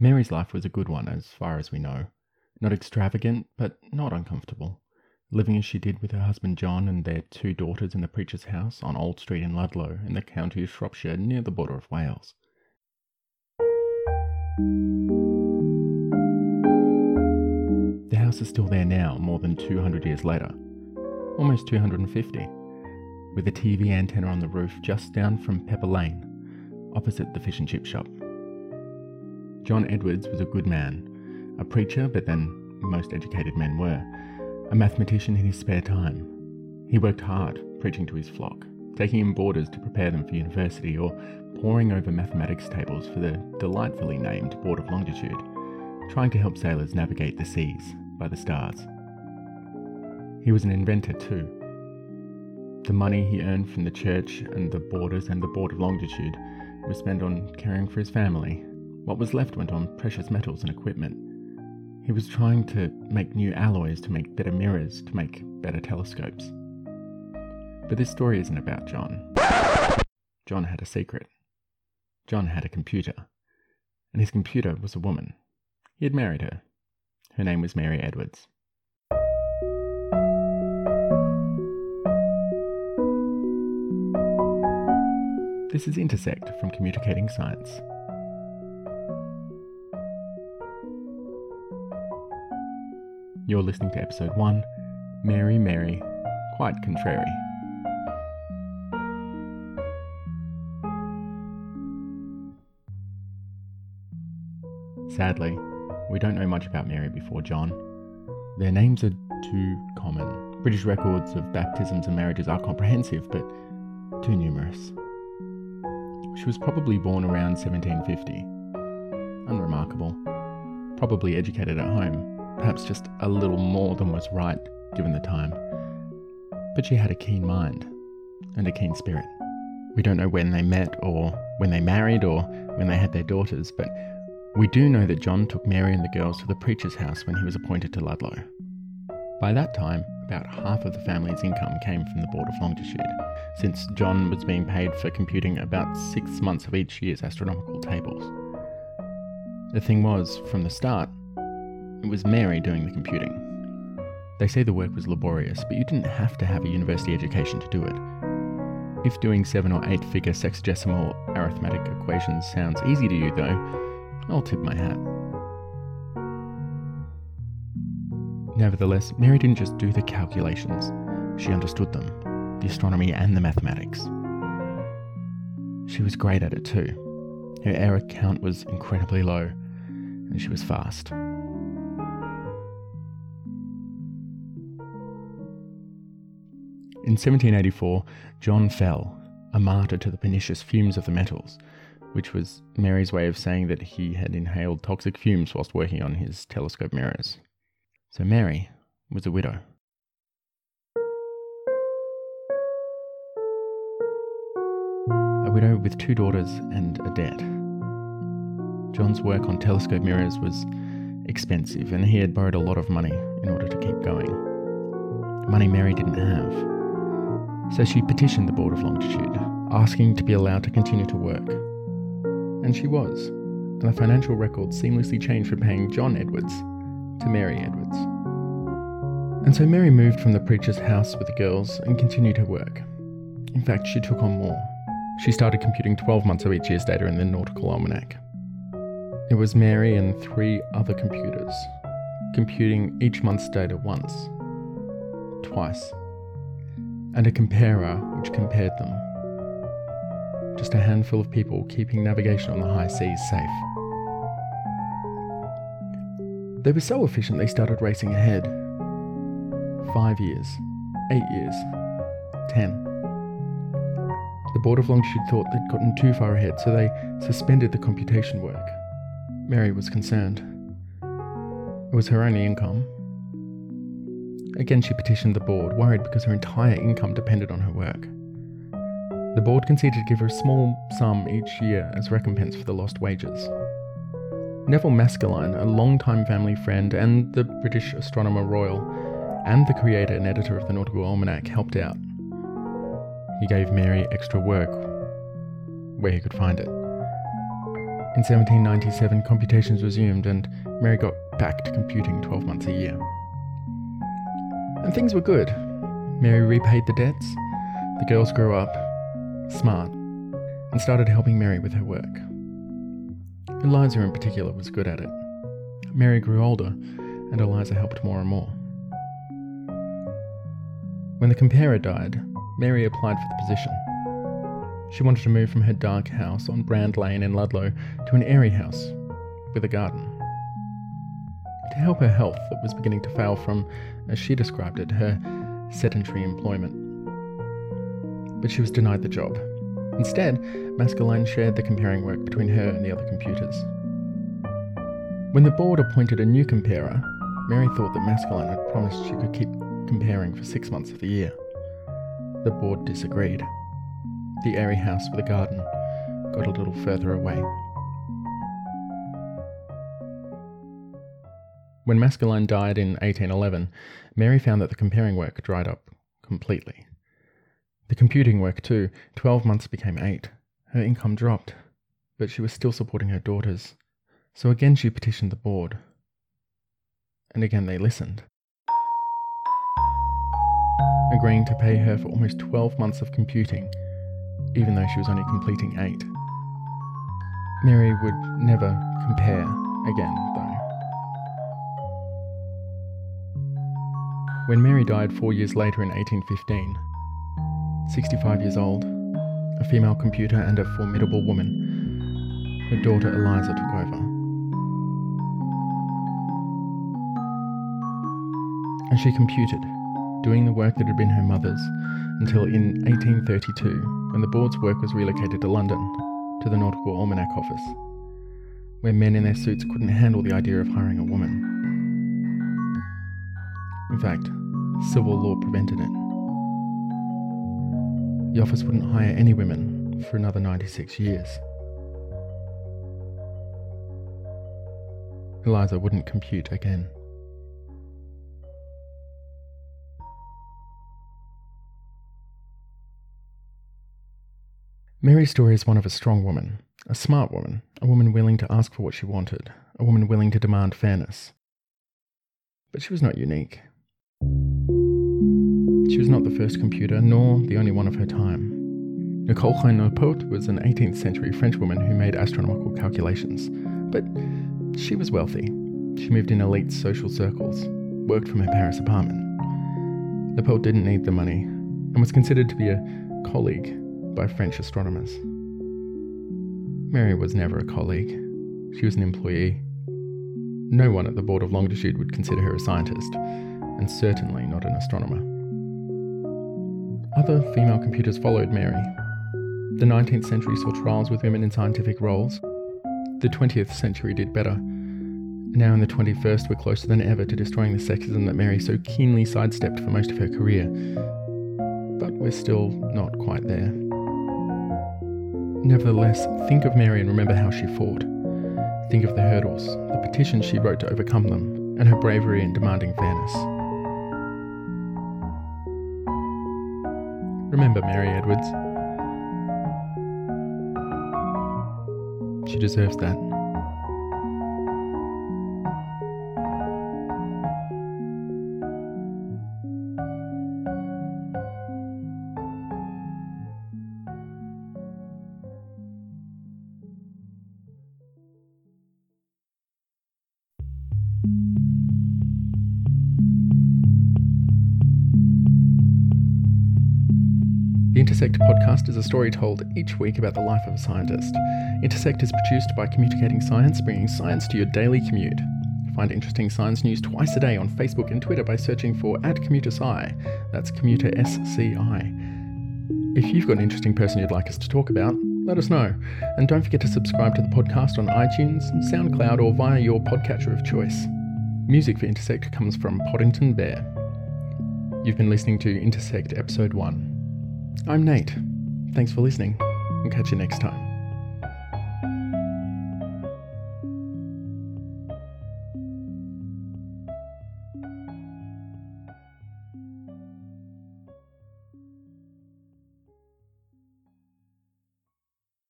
Mary's life was a good one as far as we know. Not extravagant, but not uncomfortable. Living as she did with her husband John and their two daughters in the preacher's house on Old Street in Ludlow in the county of Shropshire near the border of Wales. The house is still there now, more than 200 years later. Almost 250. With a TV antenna on the roof just down from Pepper Lane, opposite the fish and chip shop. John Edwards was a good man. A preacher, but then most educated men were. A mathematician in his spare time. He worked hard, preaching to his flock, taking in boarders to prepare them for university or poring over mathematics tables for the delightfully named Board of Longitude, trying to help sailors navigate the seas by the stars. He was an inventor too. The money he earned from the church and the boarders and the Board of Longitude was spent on caring for his family. What was left went on precious metals and equipment. He was trying to make new alloys, to make better mirrors, to make better telescopes. But this story isn't about John. John had a secret. John had a computer. And his computer was a woman. He had married her. Her name was Mary Edwards. This is Intersect from Communicating Science. You're listening to Episode 1, Mary, Mary, Quite Contrary. Sadly, we don't know much about Mary before John. Their names are too common. British records of baptisms and marriages are comprehensive, but too numerous. She was probably born around 1750. Unremarkable. Probably educated at home. Perhaps just a little more than was right, given the time. But she had a keen mind, and a keen spirit. We don't know when they met, or when they married, or when they had their daughters, but we do know that John took Mary and the girls to the preacher's house when he was appointed to Ludlow. By that time, about half of the family's income came from the Board of Longitude, since John was being paid for computing about 6 months of each year's astronomical tables. The thing was, from the start, it was Mary doing the computing. They say the work was laborious, but you didn't have to have a university education to do it. If doing 7 or 8 figure sexagesimal arithmetic equations sounds easy to you though, I'll tip my hat. Nevertheless, Mary didn't just do the calculations. She understood them, the astronomy and the mathematics. She was great at it too. Her error count was incredibly low, and she was fast. In 1784, John fell, a martyr to the pernicious fumes of the metals, which was Mary's way of saying that he had inhaled toxic fumes whilst working on his telescope mirrors. So Mary was a widow. A widow with 2 daughters and a debt. John's work on telescope mirrors was expensive, and he had borrowed a lot of money in order to keep going. Money Mary didn't have. So she petitioned the Board of Longitude, asking to be allowed to continue to work. And she was, and the financial records seamlessly changed from paying John Edwards to Mary Edwards. And so Mary moved from the preacher's house with the girls and continued her work. In fact, she took on more. She started computing 12 months of each year's data in the Nautical Almanac. It was Mary and 3 other computers, computing each month's data once, twice, and a comparer which compared them. Just a handful of people keeping navigation on the high seas safe. They were so efficient they started racing ahead. 5 years, 8 years, 10. The Board of Longitude thought they'd gotten too far ahead, so they suspended the computation work. Mary was concerned. It was her only income. Again, she petitioned the board, worried because her entire income depended on her work. The board conceded to give her a small sum each year as recompense for the lost wages. Nevil Maskelyne, a long-time family friend and the British Astronomer Royal, and the creator and editor of the Nautical Almanac, helped out. He gave Mary extra work where he could find it. In 1797, computations resumed and Mary got back to computing 12 months a year. And things were good. Mary repaid the debts, the girls grew up, smart, and started helping Mary with her work. Eliza in particular was good at it. Mary grew older, and Eliza helped more and more. When the comparer died, Mary applied for the position. She wanted to move from her dark house on Brand Lane in Ludlow to an airy house with a garden. To help her health that was beginning to fail from, as she described it, her sedentary employment. But she was denied the job. Instead, Maskelyne shared the comparing work between her and the other computers. When the board appointed a new comparer, Mary thought that Maskelyne had promised she could keep comparing for 6 months of the year. The board disagreed. The airy house with a garden got a little further away. When Maskelyne died in 1811, Mary found that the comparing work dried up completely. The computing work too, 12 months became 8. Her income dropped, but she was still supporting her daughters. So again she petitioned the board. And again they listened, agreeing to pay her for almost 12 months of computing, even though she was only completing 8. Mary would never compare again, though. When Mary died 4 years later in 1815, 65 years old, a female computer and a formidable woman, her daughter Eliza took over. And she computed, doing the work that had been her mother's, until in 1832, when the board's work was relocated to London, to the Nautical Almanac office, where men in their suits couldn't handle the idea of hiring a woman. In fact, civil law prevented it. The office wouldn't hire any women for another 96 years. Eliza wouldn't compute again. Mary's story is one of a strong woman, a smart woman, a woman willing to ask for what she wanted, a woman willing to demand fairness. But she was not unique. She was not the first computer, nor the only one of her time. Nicole-Reine Lepaute was an 18th century French woman who made astronomical calculations, but she was wealthy. She moved in elite social circles, worked from her Paris apartment. Lepaute didn't need the money, and was considered to be a colleague by French astronomers. Mary was never a colleague. She was an employee. No one at the Board of Longitude would consider her a scientist, and certainly not an astronomer. Other female computers followed Mary. The 19th century saw trials with women in scientific roles. The 20th century did better. Now in the 21st, we're closer than ever to destroying the sexism that Mary so keenly sidestepped for most of her career. But we're still not quite there. Nevertheless, think of Mary and remember how she fought. Think of the hurdles, the petitions she wrote to overcome them, and her bravery in demanding fairness. Remember Mary Edwards. She deserves that. The Intersect podcast is a story told each week about the life of a scientist. Intersect is produced by Communicating Science, bringing science to your daily commute. Find interesting science news twice a day on Facebook and Twitter by searching for @commutersci. That's commuter SCI. If you've got an interesting person you'd like us to talk about, let us know. And don't forget to subscribe to the podcast on iTunes, SoundCloud, or via your podcatcher of choice. Music for Intersect comes from Poddington Bear. You've been listening to Intersect Episode 1. I'm Nate. Thanks for listening, and catch you next time.